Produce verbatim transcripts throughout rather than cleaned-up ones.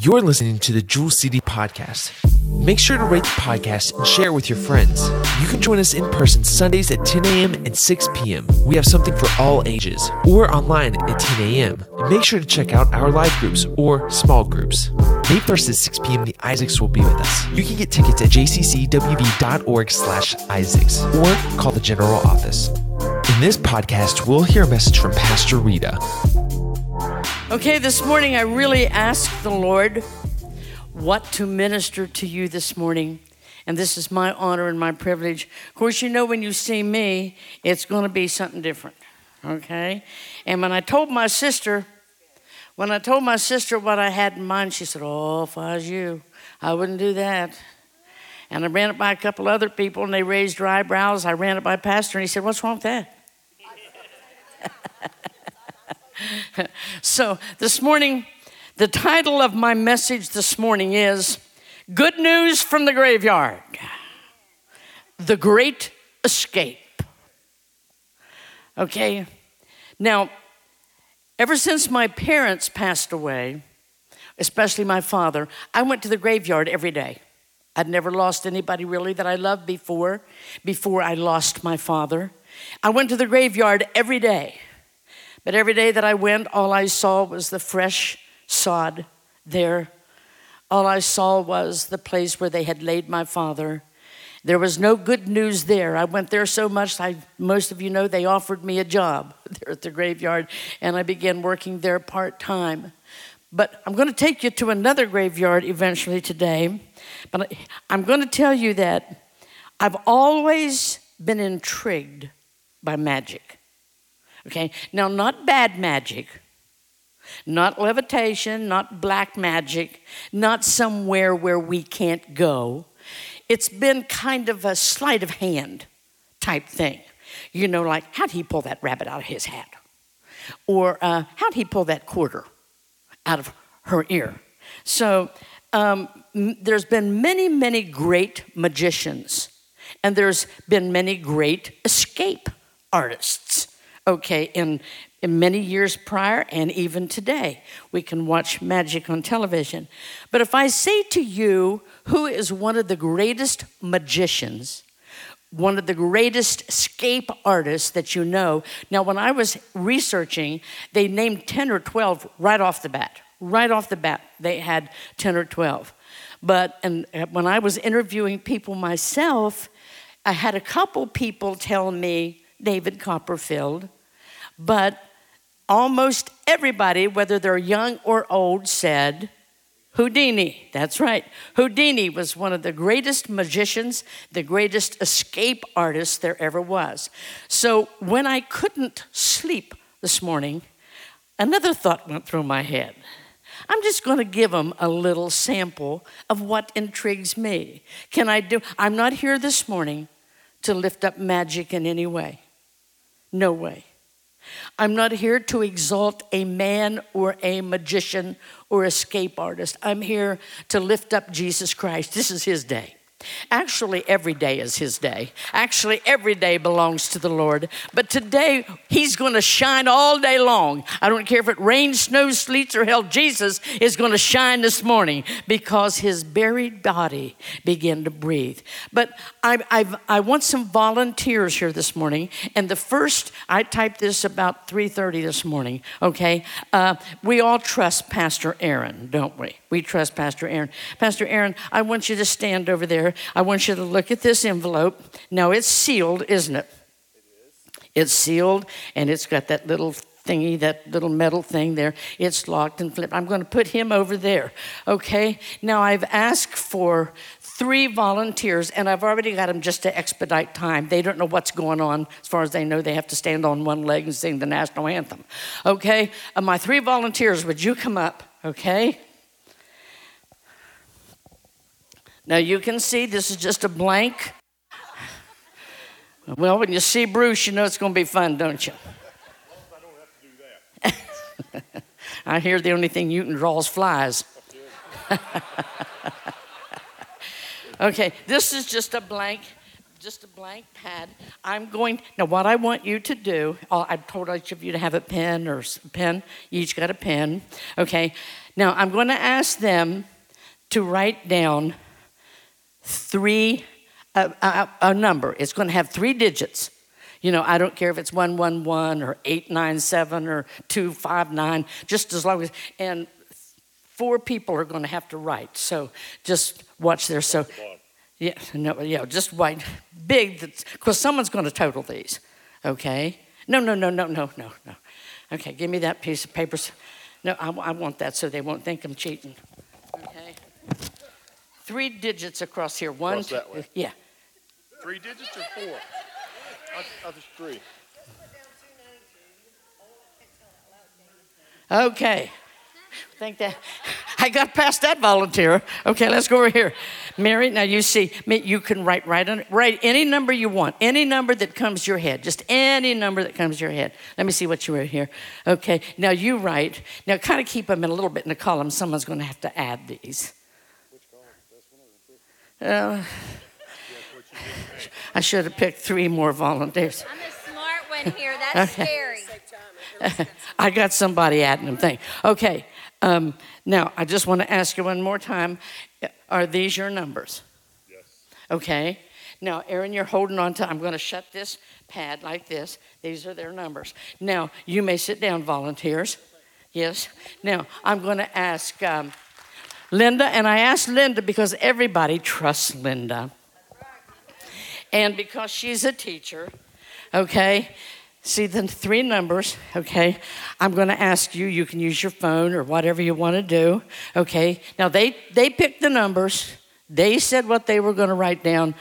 You're listening to the Jewel City Podcast. Make sure to rate the podcast and share with your friends. You can join us in person Sundays at ten a.m. and six p.m. We have something for all ages, or online at ten a.m. And make sure to check out our live groups or small groups. May first at six p.m. the Isaacs will be with us. You can get tickets at j c c w b dot org slash Isaacs or call the general office. In this podcast, we'll hear a message from Pastor Rita. Okay, this morning I really asked the Lord what to minister to you this morning. And this is my honor and my privilege. Of course, you know when you see me, it's going to be something different, okay? And when I told my sister, when I told my sister what I had in mind, she said, oh, if I was you, I wouldn't do that. And I ran it by a couple other people, and they raised their eyebrows. I ran it by Pastor, and he said, what's wrong with that? So this morning, the title of my message this morning is Good News from the Graveyard, The Great Escape. Okay, now, ever since my parents passed away, especially my father, I went to the graveyard every day. I'd never lost anybody really that I loved before, before I lost my father. I went to the graveyard every day. But every day that I went, all I saw was the fresh sod there. All I saw was the place where they had laid my father. There was no good news there. I went there so much, I, most of you know they offered me a job there at the graveyard, and I began working there part-time. But I'm going to take you to another graveyard eventually today. But I'm going to tell you that I've always been intrigued by magic. Okay, now not bad magic, not levitation, not black magic, not somewhere where we can't go. It's been kind of a sleight of hand type thing. You know, like, how'd he pull that rabbit out of his hat? Or uh, how'd he pull that quarter out of her ear? So um, m- there's been many, many great magicians, and there's been many great escape artists. Okay, in, in many years prior and even today, we can watch magic on television. But if I say to you who is one of the greatest magicians, one of the greatest escape artists that you know, now when I was researching, they named ten or twelve right off the bat. Right off the bat, they had ten or twelve. But and when I was interviewing people myself, I had a couple people tell me David Copperfield. But almost everybody, whether they're young or old, said Houdini. That's right. Houdini was one of the greatest magicians, the greatest escape artist there ever was. So when I couldn't sleep this morning, another thought went through my head. I'm just going to give them a little sample of what intrigues me. Can I do? I'm not here this morning to lift up magic in any way. No way. I'm not here to exalt a man or a magician or escape artist. I'm here to lift up Jesus Christ. This is his day. Actually, every day is his day. Actually, every day belongs to the Lord. But today, he's going to shine all day long. I don't care if it rains, snows, sleets, or hell. Jesus is going to shine this morning because his buried body began to breathe. But I, I've, I want some volunteers here this morning. And the first, I typed this about three thirty this morning, okay? Uh, we all trust Pastor Aaron, don't we? We trust Pastor Aaron. Pastor Aaron, I want you to stand over there. I want you to look at this envelope. Now, it's sealed, isn't it? It is. It's sealed, and it's got that little thingy, that little metal thing there. It's locked and flipped. I'm going to put him over there, okay? Now, I've asked for three volunteers, and I've already got them just to expedite time. They don't know what's going on. As far as they know, they have to stand on one leg and sing the national anthem, okay? And my three volunteers, would you come up, okay? Now, you can see this is just a blank. Well, when you see Bruce, you know it's going to be fun, don't you? Well, I don't have to do that. I hear the only thing you can draw is flies. Okay, this is just a blank. just a blank pad. I'm going, now what I want you to do, I've told each of you to have a pen or a pen. You each got a pen, okay? Now I'm going to ask them to write down three, uh, a, a number. It's going to have three digits. You know, I don't care if it's one one one or eight nine seven or two five nine, just as long as, and four people are going to have to write. So just watch there. So, yeah, no, yeah, just write big, because someone's going to total these, okay? No, no, no, no, no, no, no. Okay, give me that piece of paper. No, I, I want that so they won't think I'm cheating, okay? Three digits across here. One, across that way. Two, yeah. Three digits or four? Other three. Okay. Think that I got past that volunteer. Okay, let's go over here. Mary, now you see, you can write right on write any number you want, any number that comes to your head, just any number that comes to your head. Let me see what you wrote here. Okay, now you write. Now kind of keep them in a little bit in the column. Someone's going to have to add these. Which column? That's one of the fifth. I should have picked three more volunteers. I'm a smart one here. That's okay. Scary. I got somebody adding them thing. Okay. Um, now, I just want to ask you one more time. Are these your numbers? Yes. Okay. Now, Aaron, you're holding on to, I'm going to shut this pad like this. These are their numbers. Now, you may sit down, volunteers. Yes. Now, I'm going to ask um, Linda, and I asked Linda because everybody trusts Linda. And because she's a teacher, okay, see the three numbers, okay, I'm going to ask you, you can use your phone or whatever you want to do, okay. Now, they, they picked the numbers. They said what they were going to write down,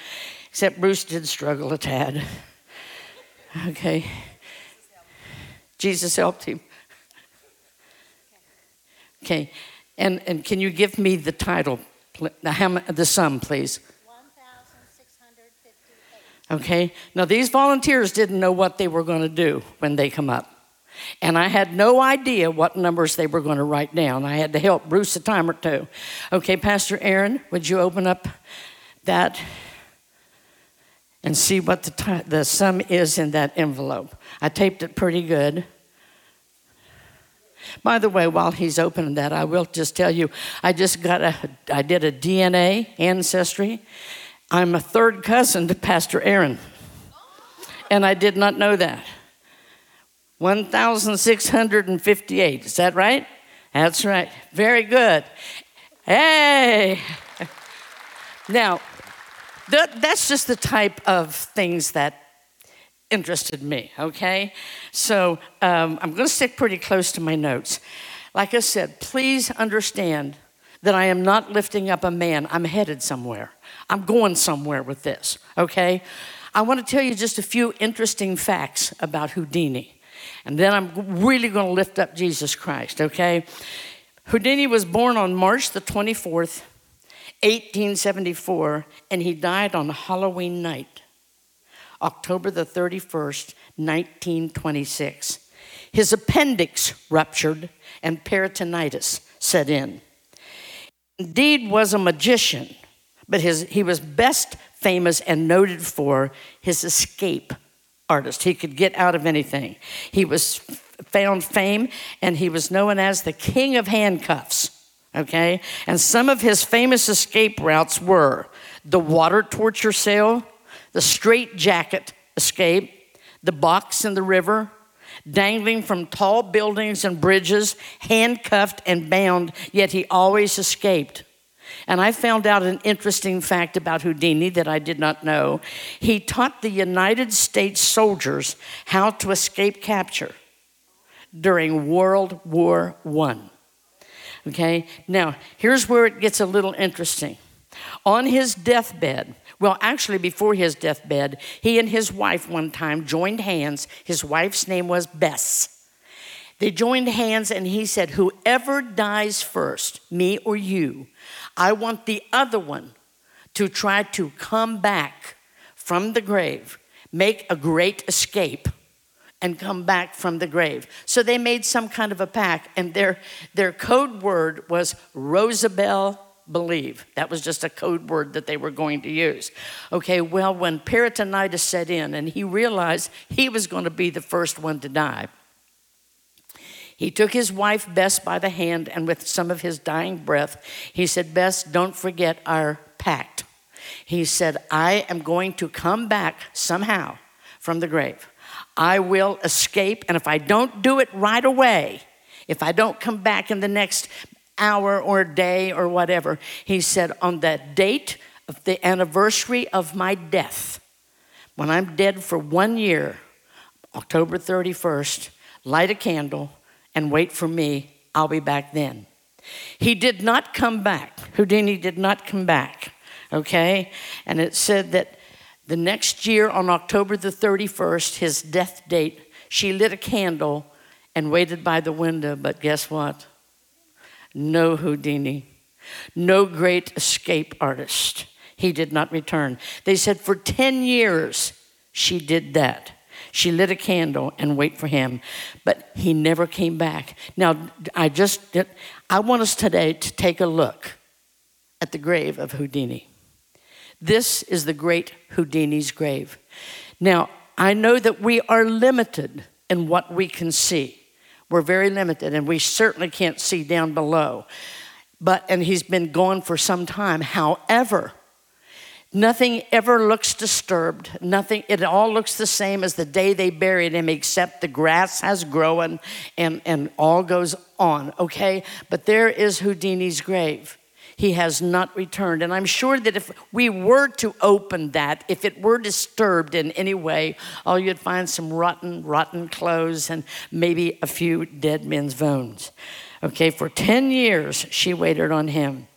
except Bruce did struggle a tad, okay. Jesus helped him. Okay, and, and can you give me the title, the sum, please? Okay, now these volunteers didn't know what they were going to do when they come up. And I had no idea what numbers they were going to write down. I had to help Bruce a time or two. Okay, Pastor Aaron, would you open up that and see what the t- the sum is in that envelope? I taped it pretty good. By the way, while he's opening that, I will just tell you, I just got a, I did a D N A ancestry. I'm a third cousin to Pastor Aaron, and I did not know that. one thousand six hundred fifty-eight, is that right? That's right. Very good. Hey! Now, th- that's just the type of things that interested me, okay? So um, I'm going to stick pretty close to my notes. Like I said, please understand that I am not lifting up a man. I'm headed somewhere. I'm going somewhere with this, okay? I want to tell you just a few interesting facts about Houdini. And then I'm really going to lift up Jesus Christ, okay? Houdini was born on March the twenty-fourth, eighteen seventy-four, and he died on Halloween night, October the thirty-first, nineteen twenty-six. His appendix ruptured and peritonitis set in. Indeed was a magician, but his, he was best famous and noted for his escape artist. He could get out of anything. He was found fame, and he was known as the King of Handcuffs, okay? And some of his famous escape routes were the water torture cell, the straitjacket escape, the box in the river, dangling from tall buildings and bridges, handcuffed and bound, yet he always escaped. And I found out an interesting fact about Houdini that I did not know. He taught the United States soldiers how to escape capture during World War One. Okay, now here's where it gets a little interesting. On his deathbed, well, actually before his deathbed, he and his wife one time joined hands. His wife's name was Bess. They joined hands and he said, whoever dies first, me or you, I want the other one to try to come back from the grave, make a great escape, and come back from the grave. So they made some kind of a pact, and their, their code word was Rosabelle believe. That was just a code word that they were going to use. Okay, well, when peritonitis set in and he realized he was going to be the first one to die, he took his wife, Bess, by the hand, and with some of his dying breath, he said, "Bess, don't forget our pact." He said, "I am going to come back somehow from the grave. I will escape, and if I don't do it right away, if I don't come back in the next hour or day or whatever," he said, "on that date of the anniversary of my death, when I'm dead for one year, October thirty-first, light a candle and wait for me. I'll be back then." He did not come back. Houdini did not come back, okay? And it said that the next year on October the thirty-first, his death date, she lit a candle and waited by the window, but guess what? No Houdini, no great escape artist. He did not return. They said for ten years she did that. She lit a candle and wait for him, but he never came back. Now, I just, I want us today to take a look at the grave of Houdini. This is the great Houdini's grave. Now, I know that we are limited in what we can see. We're very limited, and we certainly can't see down below. But, and he's been gone for some time. However, nothing ever looks disturbed. Nothing, it all looks the same as the day they buried him, except the grass has grown and, and all goes on, okay? But there is Houdini's grave. He has not returned. And I'm sure that if we were to open that, if it were disturbed in any way, oh, you'd find some rotten, rotten clothes and maybe a few dead men's bones. Okay, for ten years, she waited on him.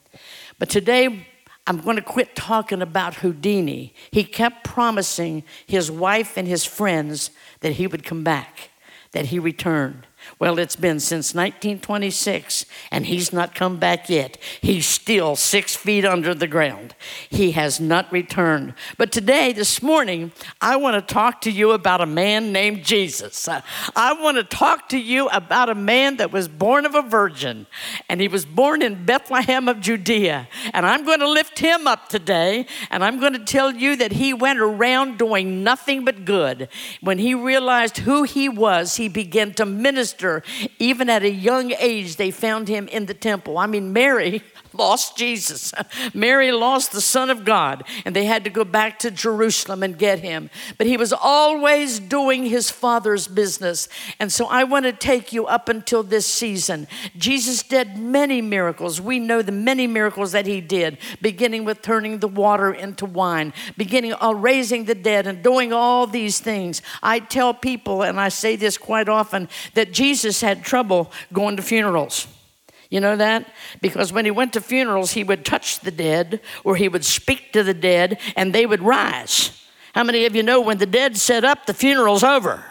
But today, I'm going to quit talking about Houdini. He kept promising his wife and his friends that he would come back, that he returned. Well, it's been since nineteen twenty-six, and he's not come back yet. He's still six feet under the ground. He has not returned. But today, this morning, I want to talk to you about a man named Jesus. I want to talk to you about a man that was born of a virgin, and he was born in Bethlehem of Judea. And I'm going to lift him up today, and I'm going to tell you that he went around doing nothing but good. When he realized who he was, he began to minister. Even at a young age, they found him in the temple. I mean, Mary lost Jesus. Mary lost the Son of God, and they had to go back to Jerusalem and get him. But he was always doing his Father's business. And so I want to take you up until this season. Jesus did many miracles. We know the many miracles that he did, beginning with turning the water into wine, beginning uh, raising the dead and doing all these things. I tell people, and I say this quite often, that Jesus had trouble going to funerals. You know that? Because when he went to funerals, he would touch the dead or he would speak to the dead and they would rise. How many of you know when the dead set up, the funeral's over?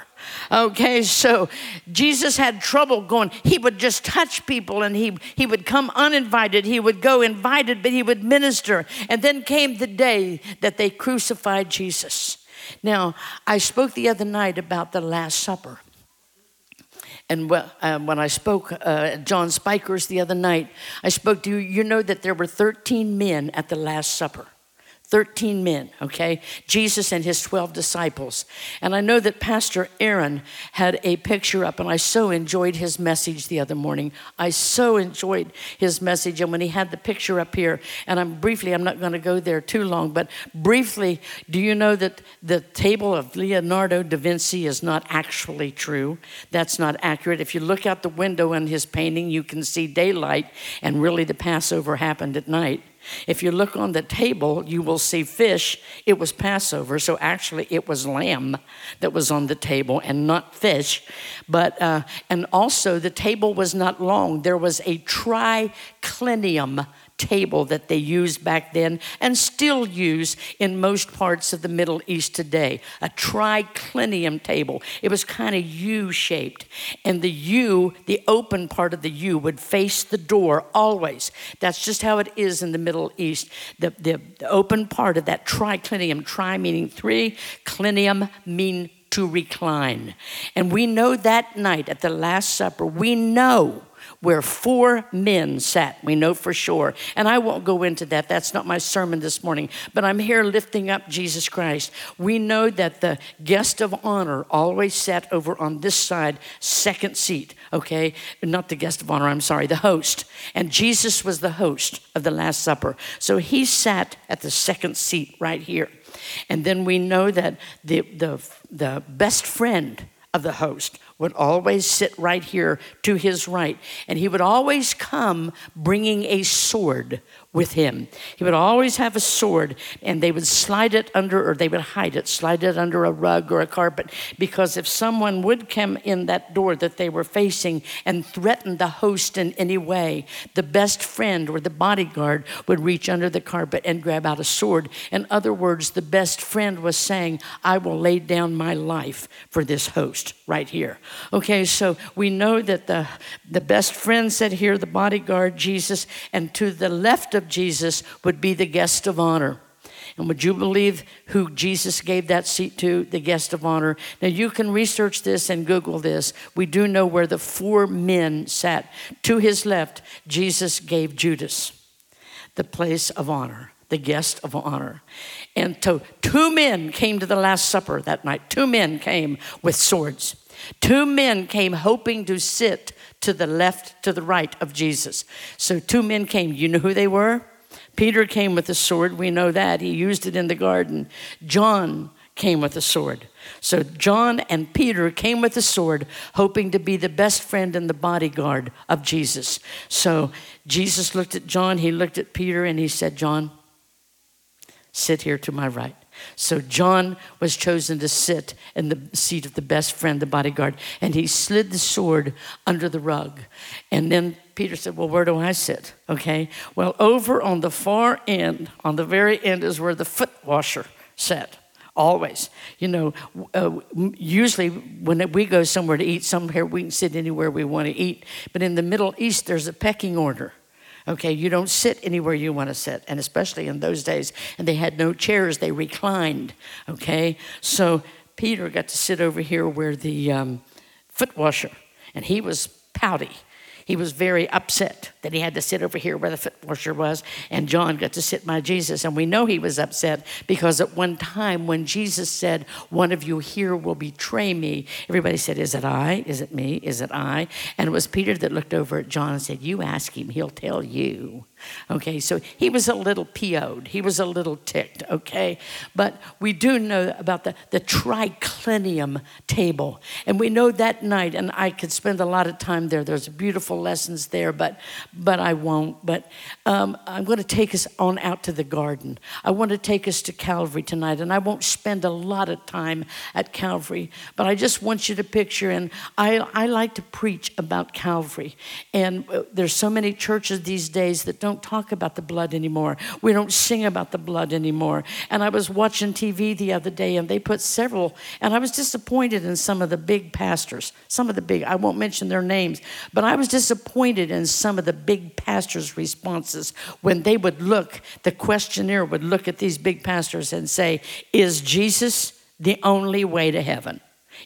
Okay, so Jesus had trouble going. He would just touch people and he, he would come uninvited. He would go invited, but he would minister. And then came the day that they crucified Jesus. Now, I spoke the other night about the Last Supper. And when I spoke at John Spikers the other night, I spoke to you, you know that there were thirteen men at the Last Supper. thirteen men, okay? Jesus and his twelve disciples. And I know that Pastor Aaron had a picture up, and I so enjoyed his message the other morning. I so enjoyed his message. And when he had the picture up here, and I'm briefly, I'm not going to go there too long, but briefly, do you know that the table of Leonardo da Vinci is not actually true? That's not accurate. If you look out the window in his painting, you can see daylight, and really the Passover happened at night. If you look on the table, you will see fish. It was Passover, so actually it was lamb that was on the table and not fish. But uh, and also the table was not long. There was a triclinium table that they used back then and still use in most parts of the Middle East today, a triclinium table. It was kind of U-shaped, and the U, the open part of the U, would face the door always. That's just how it is in the Middle East. The, the, the open part of that triclinium, tri meaning three, clinium mean to recline. And we know that night at the Last Supper, we know where four men sat. We know for sure. And I won't go into that. That's not my sermon this morning. But I'm here lifting up Jesus Christ. We know that the guest of honor always sat over on this side, second seat, okay? Not the guest of honor, I'm sorry, the host. And Jesus was the host of the Last Supper. So he sat at the second seat right here. And then we know that the the, the best friend of the host would always sit right here to his right. And he would always come bringing a sword with him. He would always have a sword, and they would slide it under, or they would hide it, slide it under a rug or a carpet, because if someone would come in that door that they were facing and threaten the host in any way, the best friend or the bodyguard would reach under the carpet and grab out a sword. In other words, the best friend was saying, I will lay down my life for this host right here. Okay, so we know that the, the best friend sat here, the bodyguard, Jesus, and to the left of Jesus would be the guest of honor. And would you believe who Jesus gave that seat to? The guest of honor. Now, you can research this and Google this. We do know where the four men sat. To his left, Jesus gave Judas the place of honor, the guest of honor. And to, two men came to the Last Supper that night. Two men came with swords. Two men came hoping to sit to the left, to the right of Jesus. So two men came. You know who they were? Peter came with a sword. We know that. He used it in the garden. John came with a sword. So John and Peter came with a sword, hoping to be the best friend and the bodyguard of Jesus. So Jesus looked at John. He looked at Peter, and he said, John, sit here to my right. So John was chosen to sit in the seat of the best friend, the bodyguard, and he slid the sword under the rug. And then Peter said, well, where do I sit? Okay, well, over on the far end, on the very end is where the foot washer sat. Always, you know, uh, usually when we go somewhere to eat somewhere, we can sit anywhere we want to eat. But in the Middle East, there's a pecking order. Okay, you don't sit anywhere you want to sit, and especially in those days. And they had no chairs, they reclined, okay? So Peter got to sit over here where the um, foot washer, and he was pouty. He was very upset that he had to sit over here where the foot washer was, and John got to sit by Jesus. And we know he was upset because at one time when Jesus said, one of you here will betray me, everybody said, is it I? Is it me? Is it I? And it was Peter that looked over at John and said, you ask him, he'll tell you. Okay, so he was a little P O'd. He was a little ticked, okay? But we do know about the, the triclinium table. And we know that night, and I could spend a lot of time there. There's beautiful lessons there, but but I won't. But um, I'm going to take us on out to the garden. I want to take us to Calvary tonight, and I won't spend a lot of time at Calvary. But I just want you to picture, and I, I like to preach about Calvary. And there's so many churches these days that don't Don't talk about the blood anymore. We don't sing about the blood anymore. And I was watching T V the other day, and they put several, and I was disappointed in some of the big pastors, some of the big, I won't mention their names, but I was disappointed in some of the big pastors' responses when they would look, the questionnaire would look at these big pastors and say, is Jesus the only way to heaven?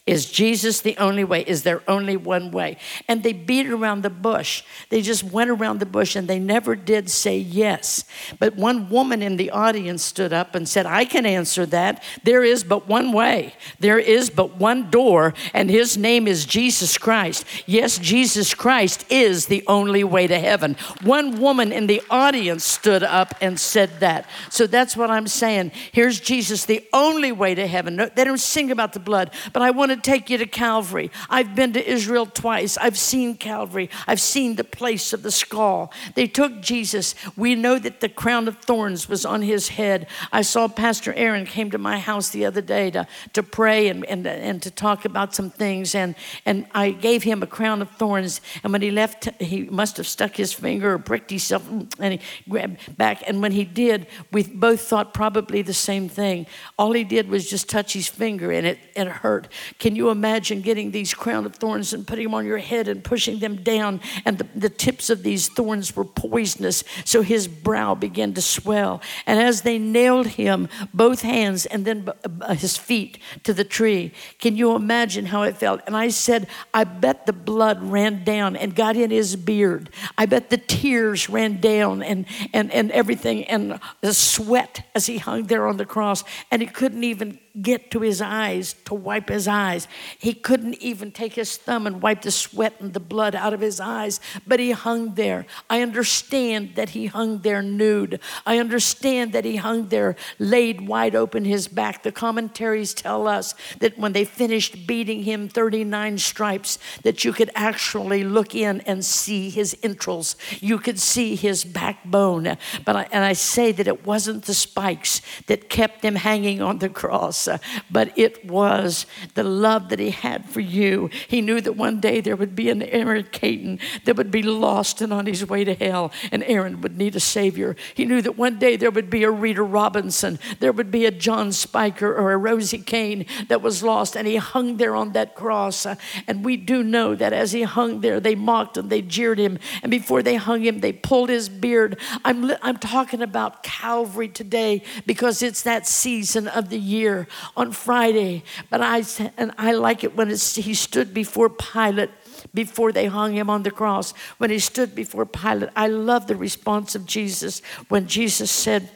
Is Jesus the only way? Is there only one way? And they beat around the bush. They just went around the bush, and they never did say yes. But one woman in the audience stood up and said, I can answer that. There is but one way. There is but one door, and his name is Jesus Christ. Yes, Jesus Christ is the only way to heaven. One woman in the audience stood up and said that. So that's what I'm saying. Here's Jesus, the only way to heaven. No, they don't sing about the blood, but I want I want to take you to Calvary. I've been to Israel twice. I've seen Calvary. I've seen the place of the skull. They took Jesus. We know that the crown of thorns was on his head. I saw Pastor Aaron came to my house the other day to, to pray and, and, and to talk about some things. And, and I gave him a crown of thorns. And when he left, he must have stuck his finger or pricked himself, and he grabbed back. And when he did, we both thought probably the same thing. All he did was just touch his finger, and it, it hurt. Can you imagine getting these crown of thorns and putting them on your head and pushing them down? And the, the tips of these thorns were poisonous, so his brow began to swell. And as they nailed him, both hands and then his feet to the tree, can you imagine how it felt? And I said, I bet the blood ran down and got in his beard. I bet the tears ran down and, and, and everything, and the sweat as he hung there on the cross, and he couldn't even get to his eyes to wipe his eyes. He couldn't even take his thumb and wipe the sweat and the blood out of his eyes, but he hung there. I understand that he hung there nude. I understand that he hung there laid wide open his back. The commentaries tell us that when they finished beating him thirty-nine stripes, that you could actually look in and see his entrails. You could see his backbone. But I, and I say that it wasn't the spikes that kept him hanging on the cross, but it was the love that he had for you. He knew that one day there would be an Aaron Caton that would be lost and on his way to hell, and Aaron would need a savior. He knew that one day there would be a Rita Robinson, there would be a John Spiker or a Rosie Kane that was lost, and he hung there on that cross. And we do know that as he hung there, they mocked and they jeered him, and before they hung him, they pulled his beard. I'm, I'm talking about Calvary today because it's that season of the year. On Friday, but I and I like it when it's, he stood before Pilate before they hung him on the cross. When he stood before Pilate, I love the response of Jesus when Jesus said,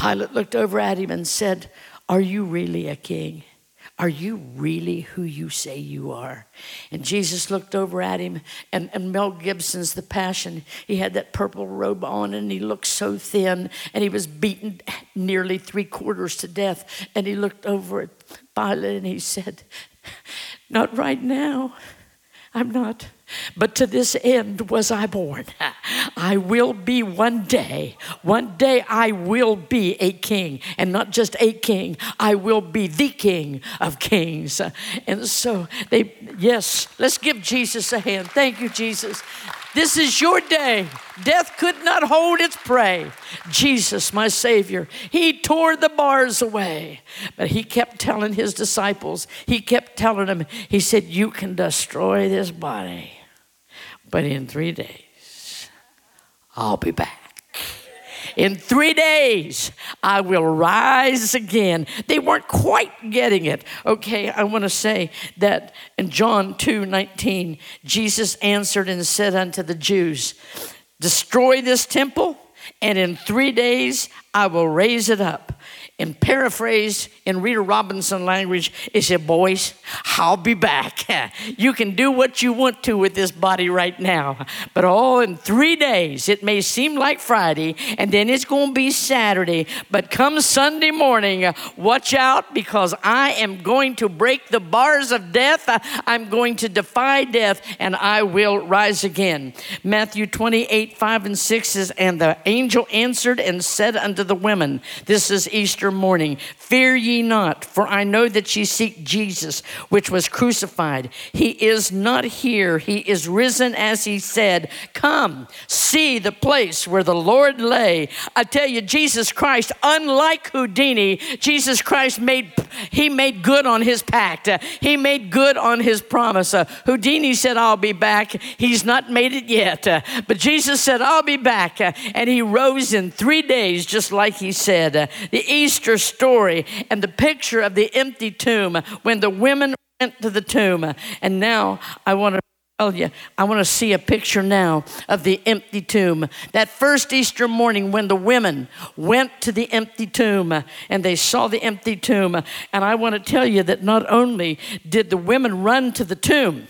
Pilate looked over at him and said, "Are you really a king? Are you really who you say you are?" And Jesus looked over at him, and, and Mel Gibson's The Passion. He had that purple robe on, and he looked so thin, and he was beaten nearly three quarters to death. And he looked over at Pilate, and he said, "Not right now. I'm not. But to this end was I born. I will be one day. One day I will be a king. And not just a king. I will be the King of Kings." And so they, yes, let's give Jesus a hand. Thank you, Jesus. This is your day. Death could not hold its prey. Jesus, my Savior, he tore the bars away. But he kept telling his disciples, he kept telling them, he said, "You can destroy this body, but in three days, I'll be back. In three days, I will rise again." They weren't quite getting it. Okay, I want to say that in John two nineteen, Jesus answered and said unto the Jews, "Destroy this temple, and in three days, I will raise it up." In paraphrase, in Rita Robinson language, it said, "Boys, I'll be back. You can do what you want to with this body right now. But oh, in three days, it may seem like Friday, and then it's going to be Saturday. But come Sunday morning, watch out, because I am going to break the bars of death. I'm going to defy death, and I will rise again." Matthew twenty-eight, five and six says, "And the angel answered and said unto the women," this is Easter morning, "Fear ye not, for I know that ye seek Jesus, which was crucified. He is not here. He is risen, as he said. Come, see the place where the Lord lay." I tell you, Jesus Christ, unlike Houdini, Jesus Christ made, he made good on his pact. He made good on his promise. Houdini said, "I'll be back." He's not made it yet. But Jesus said, "I'll be back." And he rose in three days, just like he said. The Easter story and the picture of the empty tomb when the women went to the tomb. And now I want to tell you, I want to see a picture now of the empty tomb. That first Easter morning when the women went to the empty tomb and they saw the empty tomb. And I want to tell you that not only did the women run to the tomb,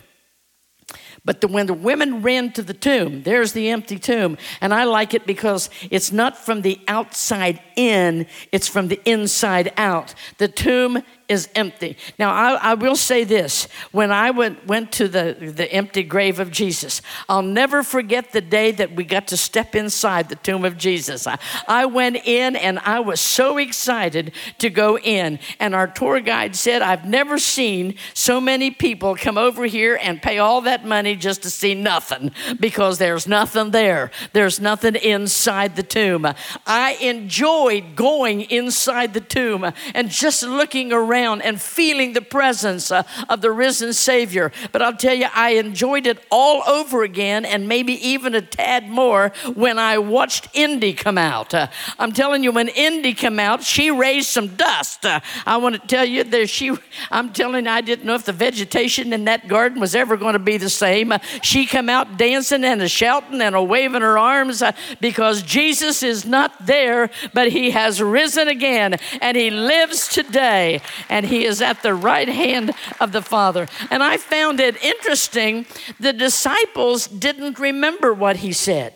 but the, when the women ran to the tomb, there's the empty tomb. And I like it because it's not from the outside in, it's from the inside out. The tomb is empty. Now, I, I will say this. When I went, went to the, the empty grave of Jesus, I'll never forget the day that we got to step inside the tomb of Jesus. I, I went in, and I was so excited to go in. And our tour guide said, "I've never seen so many people come over here and pay all that money just to see nothing," because there's nothing there. There's nothing inside the tomb. I enjoyed going inside the tomb and just looking around around and feeling the presence uh, of the risen Savior. But I'll tell you, I enjoyed it all over again, and maybe even a tad more when I watched Indy come out. Uh, I'm telling you, when Indy came out, she raised some dust. Uh, I want to tell you that she, I'm telling you, I didn't know if the vegetation in that garden was ever going to be the same. Uh, she came out dancing and a shouting and a waving her arms uh, because Jesus is not there, but he has risen again, and he lives today, and he is at the right hand of the Father. And I found it interesting, the disciples didn't remember what he said.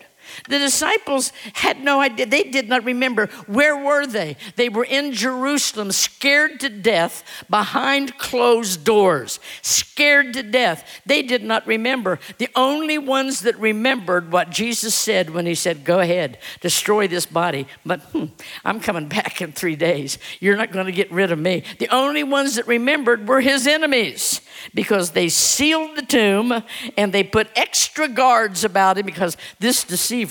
The disciples had no idea. They did not remember. Where were they? They were in Jerusalem, scared to death, behind closed doors, scared to death. They did not remember. The only ones that remembered what Jesus said when he said, go ahead, destroy this body, but hmm, I'm coming back in three days. You're not going to get rid of me. The only ones that remembered were his enemies, because they sealed the tomb and they put extra guards about him, because this deceiver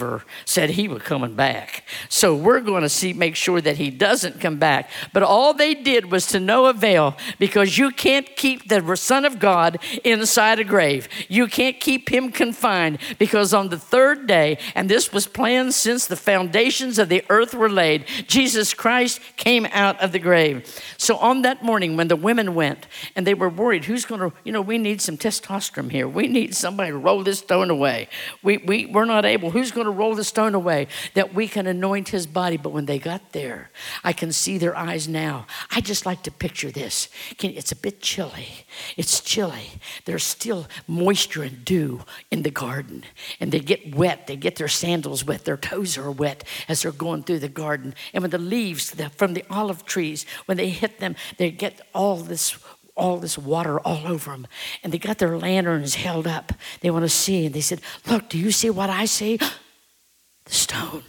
said he was coming back. So we're going to see, make sure that he doesn't come back. But all they did was to no avail, because you can't keep the Son of God inside a grave. You can't keep him confined, because on the third day, and this was planned since the foundations of the earth were laid, Jesus Christ came out of the grave. So on that morning when the women went and they were worried, who's going to, you know, we need some testosterone here. We need somebody to roll this stone away. We, we, we're not able. Who's going to roll the stone away that we can anoint his body? But when they got there, I can see their eyes now. I just like to picture this. Can, it's a bit chilly. It's chilly. There's still moisture and dew in the garden. And they get wet. They get their sandals wet. Their toes are wet as they're going through the garden. And when the leaves the, from the olive trees, when they hit them, they get all this all this water all over them. And they got their lanterns held up. They want to see. And they said, look, do you see what I see? The stone.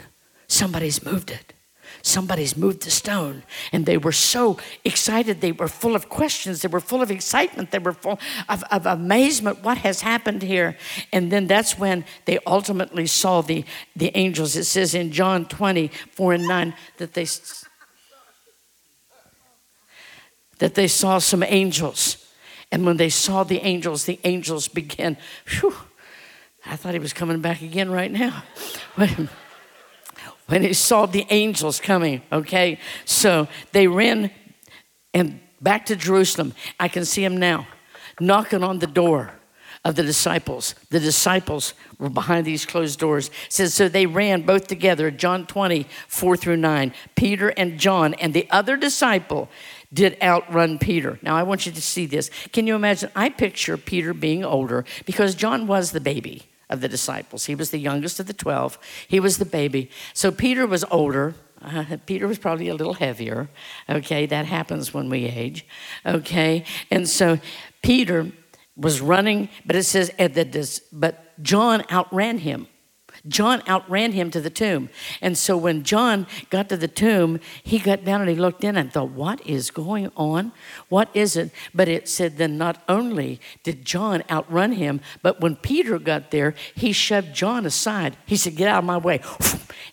Somebody's moved it. Somebody's moved the stone. And they were so excited. They were full of questions. They were full of excitement. They were full of, of amazement. What has happened here? And then that's when they ultimately saw the, the angels. It says in John twenty, four and nine that they... that they saw some angels. And when they saw the angels, the angels began, whew, I thought he was coming back again right now. When, when he saw the angels coming, okay? So they ran and back to Jerusalem. I can see him now knocking on the door of the disciples. The disciples were behind these closed doors. It says, so they ran both together, John twenty, four through nine. Peter and John and the other disciple did outrun Peter. Now, I want you to see this. Can you imagine? I picture Peter being older, because John was the baby of the disciples. He was the youngest of the twelve. He was the baby. So Peter was older. Uh, Peter was probably a little heavier. Okay, that happens when we age. Okay, and so Peter was running, but it says, but John outran him. John outran him to the tomb. And so when John got to the tomb, he got down and he looked in and thought, what is going on? What is it? But it said then not only did John outrun him, but when Peter got there, he shoved John aside. He said, get out of my way.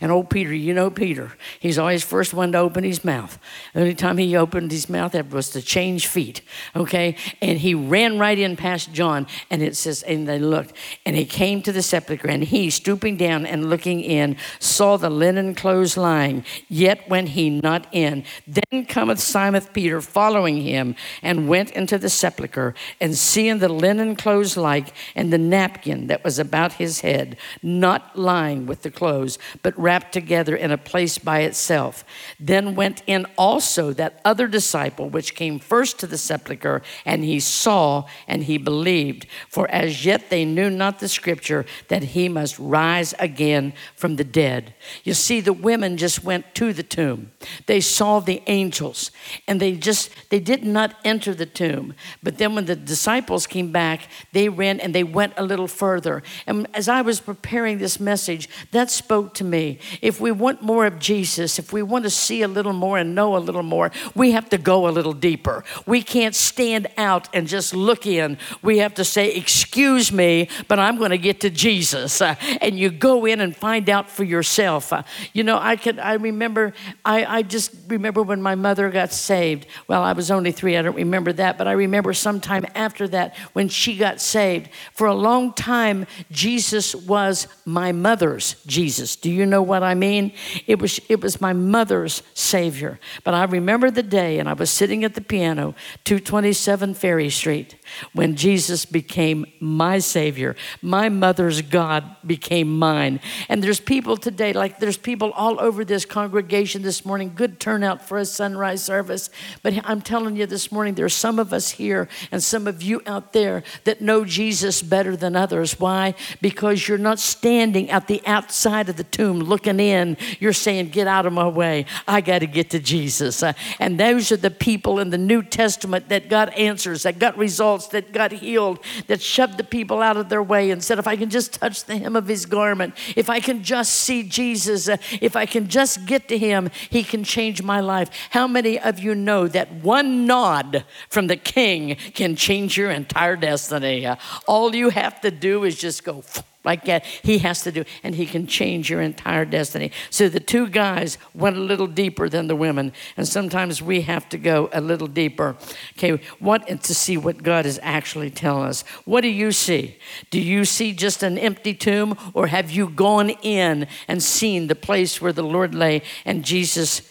And old Peter, you know Peter, he's always first one to open his mouth. The only time he opened his mouth, that was to change feet, okay? And he ran right in past John, and it says, and they looked, and he came to the sepulchre, and he, stooping down and looking in, saw the linen clothes lying, yet went he not in. Then cometh Simon Peter following him, and went into the sepulchre, and seeing the linen clothes like, and the napkin that was about his head, not lying with the clothes, but wrapped together in a place by itself. Then went in also that other disciple which came first to the sepulchre, and he saw and he believed. For as yet they knew not the scripture, that he must rise again from the dead. You see, the women just went to the tomb. They saw the angels, and they just, they did not enter the tomb. But then when the disciples came back, they ran and they went a little further. And as I was preparing this message, that spoke to me. me. If we want more of Jesus, if we want to see a little more and know a little more, we have to go a little deeper. We can't stand out and just look in. We have to say, excuse me, but I'm going to get to Jesus. Uh, and you go in and find out for yourself. Uh, you know, I could, I remember, I, I just remember when my mother got saved. Well, I was only three. I don't remember that. But I remember sometime after that when she got saved. For a long time, Jesus was my mother's Jesus. Do you know what I mean? It was it was my mother's Savior. But I remember the day, and I was sitting at the piano, two twenty-seven Ferry Street, when Jesus became my Savior. My mother's God became mine. And there's people today, like there's people all over this congregation this morning, good turnout for a sunrise service. But I'm telling you this morning, there's some of us here and some of you out there that know Jesus better than others. Why? Because you're not standing at the outside of the tomb looking in. You're saying, get out of my way. I got to get to Jesus. Uh, and those are the people in the New Testament that got answers, that got results, that got healed, that shoved the people out of their way and said, if I can just touch the hem of his garment, if I can just see Jesus, uh, if I can just get to him, he can change my life. How many of you know that one nod from the King can change your entire destiny? Uh, all you have to do is just go like that. He has to do, and he can change your entire destiny. So the two guys went a little deeper than the women, and sometimes we have to go a little deeper. Okay, what and to see what God is actually telling us. What do you see? Do you see just an empty tomb, or have you gone in and seen the place where the Lord lay and Jesus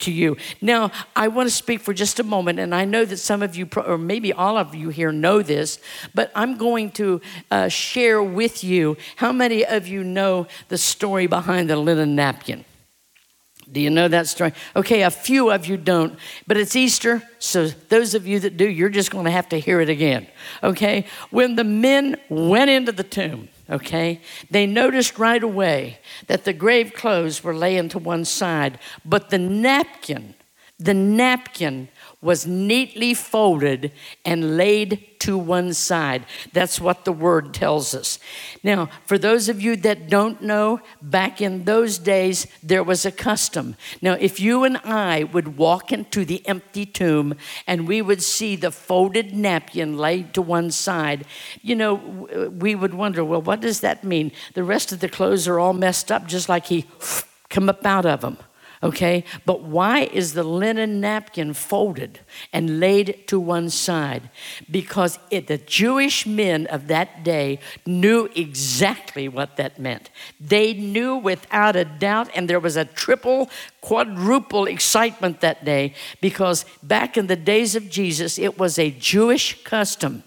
to you? Now, I want to speak for just a moment, and I know that some of you, or maybe all of you here know this, but I'm going to uh, share with you how many of you know the story behind the linen napkin. Do you know that story? Okay, a few of you don't, but it's Easter, so those of you that do, you're just going to have to hear it again, okay? When the men went into the tomb, okay, they noticed right away that the grave clothes were laying to one side, but the napkin, the napkin was neatly folded and laid to one side. That's what the word tells us. Now, for those of you that don't know, back in those days, there was a custom. Now, if you and I would walk into the empty tomb and we would see the folded napkin laid to one side, you know, we would wonder, well, what does that mean? The rest of the clothes are all messed up, just like he come up out of them. Okay, but why is the linen napkin folded and laid to one side? Because it, the Jewish men of that day knew exactly what that meant. They knew without a doubt, and there was a triple, quadruple excitement that day, because back in the days of Jesus, it was a Jewish custom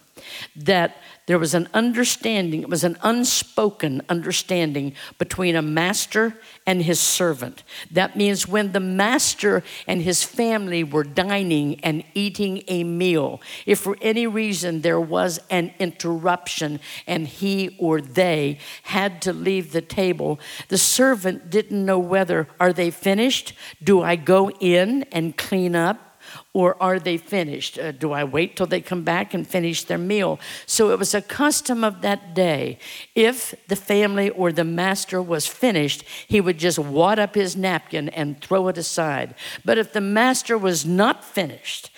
that there was an understanding, it was an unspoken understanding between a master and his servant. That means when the master and his family were dining and eating a meal, if for any reason there was an interruption and he or they had to leave the table, the servant didn't know whether, are they finished? Do I go in and clean up? Or are they finished? Uh, do I wait till they come back and finish their meal? So it was a custom of that day. If the family or the master was finished, he would just wad up his napkin and throw it aside. But if the master was not finished,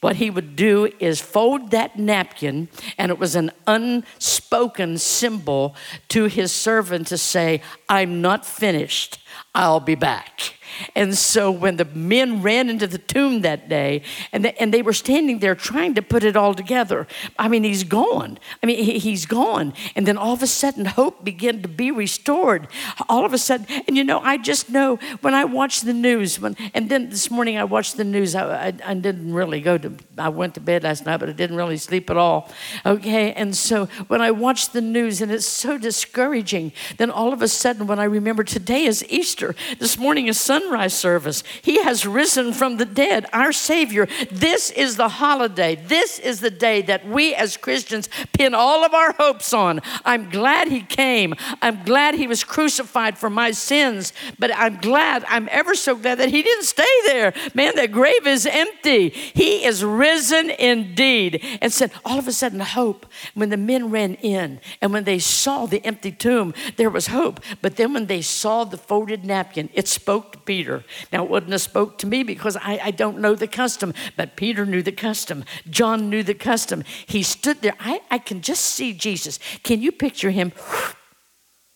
what he would do is fold that napkin, and it was an unspoken symbol to his servant to say, I'm not finished, I'll be back. And so when the men ran into the tomb that day, and they, and they were standing there trying to put it all together. I mean, he's gone. I mean, he, he's gone. And then all of a sudden, hope began to be restored. All of a sudden, and you know, I just know when I watch the news, when, and then this morning I watched the news. I, I, I didn't really go to, I went to bed last night, but I didn't really sleep at all. Okay, and so when I watch the news, and it's so discouraging, then all of a sudden when I remember today is Easter, this morning is Sunday, sunrise service. He has risen from the dead, our Savior. This is the holiday. This is the day that we as Christians pin all of our hopes on. I'm glad he came. I'm glad he was crucified for my sins, but I'm glad, I'm ever so glad that he didn't stay there. Man, that grave is empty. He is risen indeed. And said, all of a sudden, the hope, when the men ran in and when they saw the empty tomb, there was hope. But then when they saw the folded napkin, it spoke to Peter. Now, it wouldn't have spoke to me because I, I don't know the custom, but Peter knew the custom. John knew the custom. He stood there. I, I can just see Jesus. Can you picture him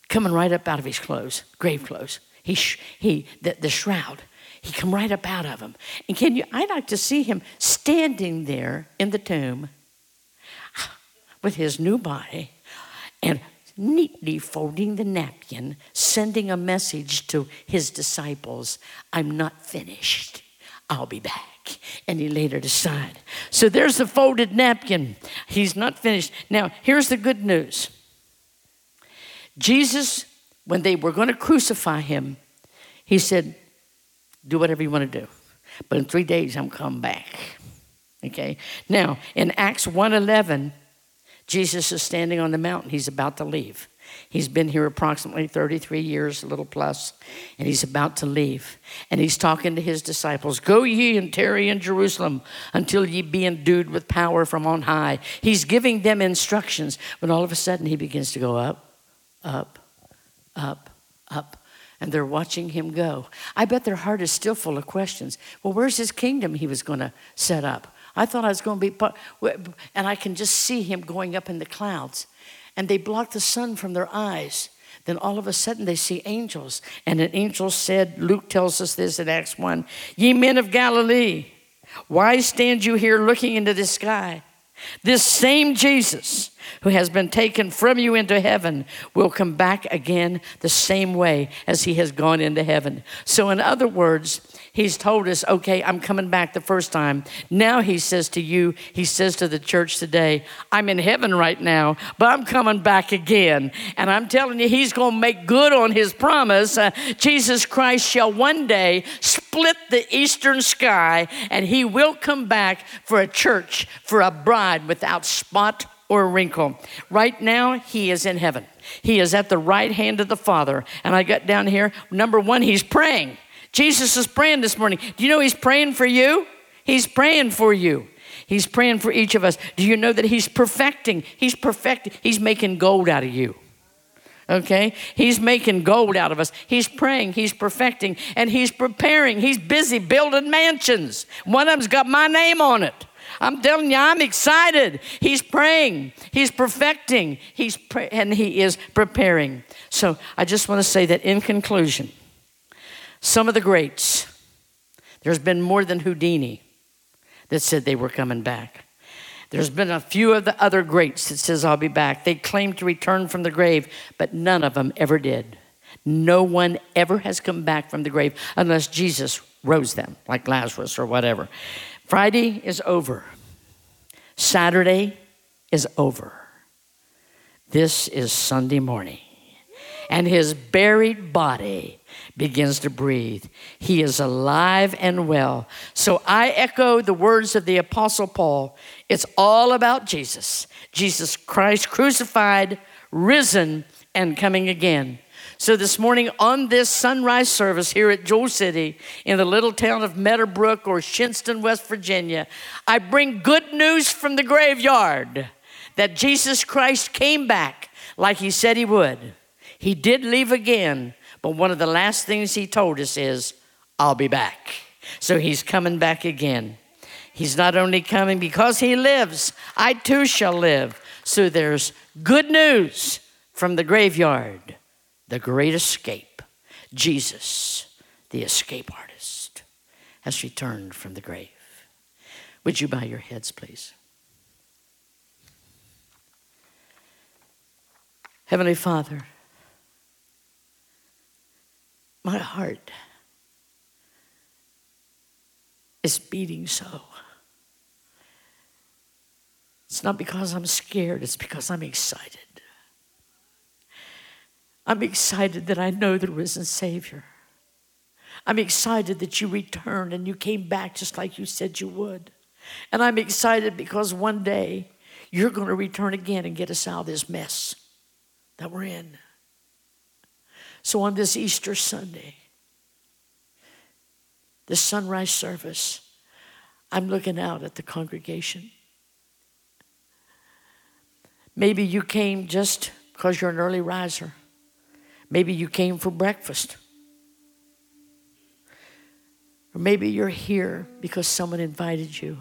coming right up out of his clothes, grave clothes? He, sh- he, the, the shroud. He come right up out of him. And can you, I'd like to see him standing there in the tomb with his new body and neatly folding the napkin, sending a message to his disciples, I'm not finished. I'll be back. And he laid it aside. So there's the folded napkin. He's not finished. Now, here's the good news. Jesus, when they were going to crucify him, he said, do whatever you want to do. But in three days, I'm coming back. Okay? Now, in Acts one eleven, Jesus is standing on the mountain. He's about to leave. He's been here approximately thirty-three years, a little plus, and he's about to leave. And he's talking to his disciples, go ye and tarry in Jerusalem until ye be endued with power from on high. He's giving them instructions. When all of a sudden, he begins to go up, up, up, up. And they're watching him go. I bet their heart is still full of questions. Well, where's his kingdom he was going to set up? I thought I was going to be part. And I can just see him going up in the clouds. And they block the sun from their eyes. Then all of a sudden they see angels. And an angel said, Luke tells us this in Acts one, ye men of Galilee, why stand you here looking into the sky? This same Jesus who has been taken from you into heaven will come back again the same way as he has gone into heaven. So in other words, he's told us, okay, I'm coming back the first time. Now he says to you, he says to the church today, I'm in heaven right now, but I'm coming back again. And I'm telling you, he's going to make good on his promise. Uh, Jesus Christ shall one day split the eastern sky, and he will come back for a church, for a bride without spot or wrinkle. Right now, he is in heaven. He is at the right hand of the Father. And I got down here, number one, he's praying. Jesus is praying this morning. Do you know he's praying for you? He's praying for you. He's praying for each of us. Do you know that he's perfecting? He's perfecting. He's making gold out of you. Okay? He's making gold out of us. He's praying. He's perfecting. And he's preparing. He's busy building mansions. One of them's got my name on it. I'm telling you, I'm excited. He's praying. He's perfecting. He's pre- and he is preparing. So I just want to say that in conclusion, some of the greats, there's been more than Houdini that said they were coming back. There's been a few of the other greats that says, I'll be back. They claimed to return from the grave, but none of them ever did. No one ever has come back from the grave unless Jesus rose them, like Lazarus or whatever. Friday is over. Saturday is over. This is Sunday morning. And his buried body begins to breathe. He is alive and well. So I echo the words of the Apostle Paul. It's all about Jesus. Jesus Christ crucified, risen, and coming again. So this morning on this sunrise service here at Jewel City in the little town of Meadowbrook or Shinston, West Virginia, I bring good news from the graveyard that Jesus Christ came back like he said he would. He did leave again, but one of the last things he told us is, I'll be back. So he's coming back again. He's not only coming because he lives, I too shall live. So there's good news from the graveyard. The great escape, Jesus, the escape artist, has returned from the grave. Would you bow your heads, please? Heavenly Father, my heart is beating so. It's not because I'm scared, it's because I'm excited. I'm excited that I know the risen Savior. I'm excited that you returned and you came back just like you said you would. And I'm excited because one day you're going to return again and get us out of this mess that we're in. So on this Easter Sunday, the sunrise service, I'm looking out at the congregation. Maybe you came just because you're an early riser. Maybe you came for breakfast. Or maybe you're here because someone invited you.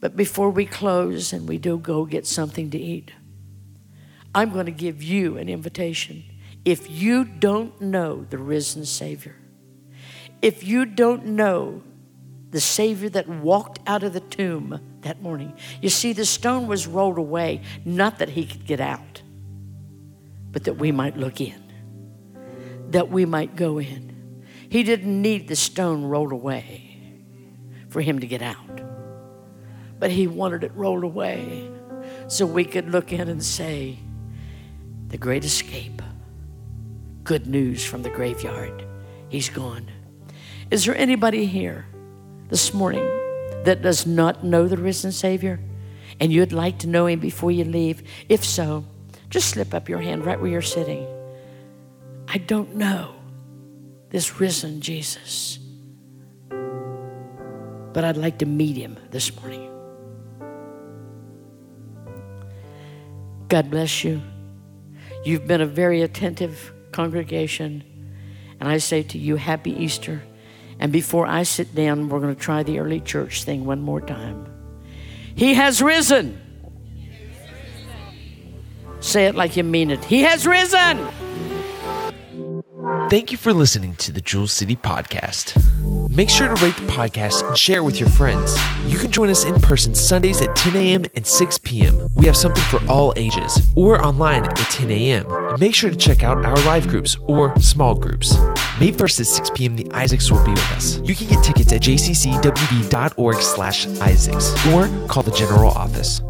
But before we close and we do go get something to eat, I'm going to give you an invitation. If you don't know the risen Savior, if you don't know the Savior that walked out of the tomb that morning. You see, the stone was rolled away, not that he could get out, but that we might look in, that we might go in. He didn't need the stone rolled away for him to get out, but he wanted it rolled away so we could look in and say, the great escape, good news from the graveyard, he's gone. Is there anybody here this morning that does not know the risen Savior and you'd like to know him before you leave? If so, just slip up your hand right where you're sitting. I don't know this risen Jesus, but I'd like to meet him this morning. God bless you. You've been a very attentive congregation, and I say to you, happy Easter. And before I sit down, we're going to try the early church thing one more time. He has risen. Say it like you mean it. He has risen. Thank you for listening to the Jewel City Podcast. Make sure to rate the podcast and share with your friends. You can join us in person Sundays at ten a.m. and six p.m. We have something for all ages, or online at ten a.m. Make sure to check out our live groups or small groups. May first at six p.m. the Isaacs will be with us. You can get tickets at j c c w b dot org slash Isaacs or call the general office.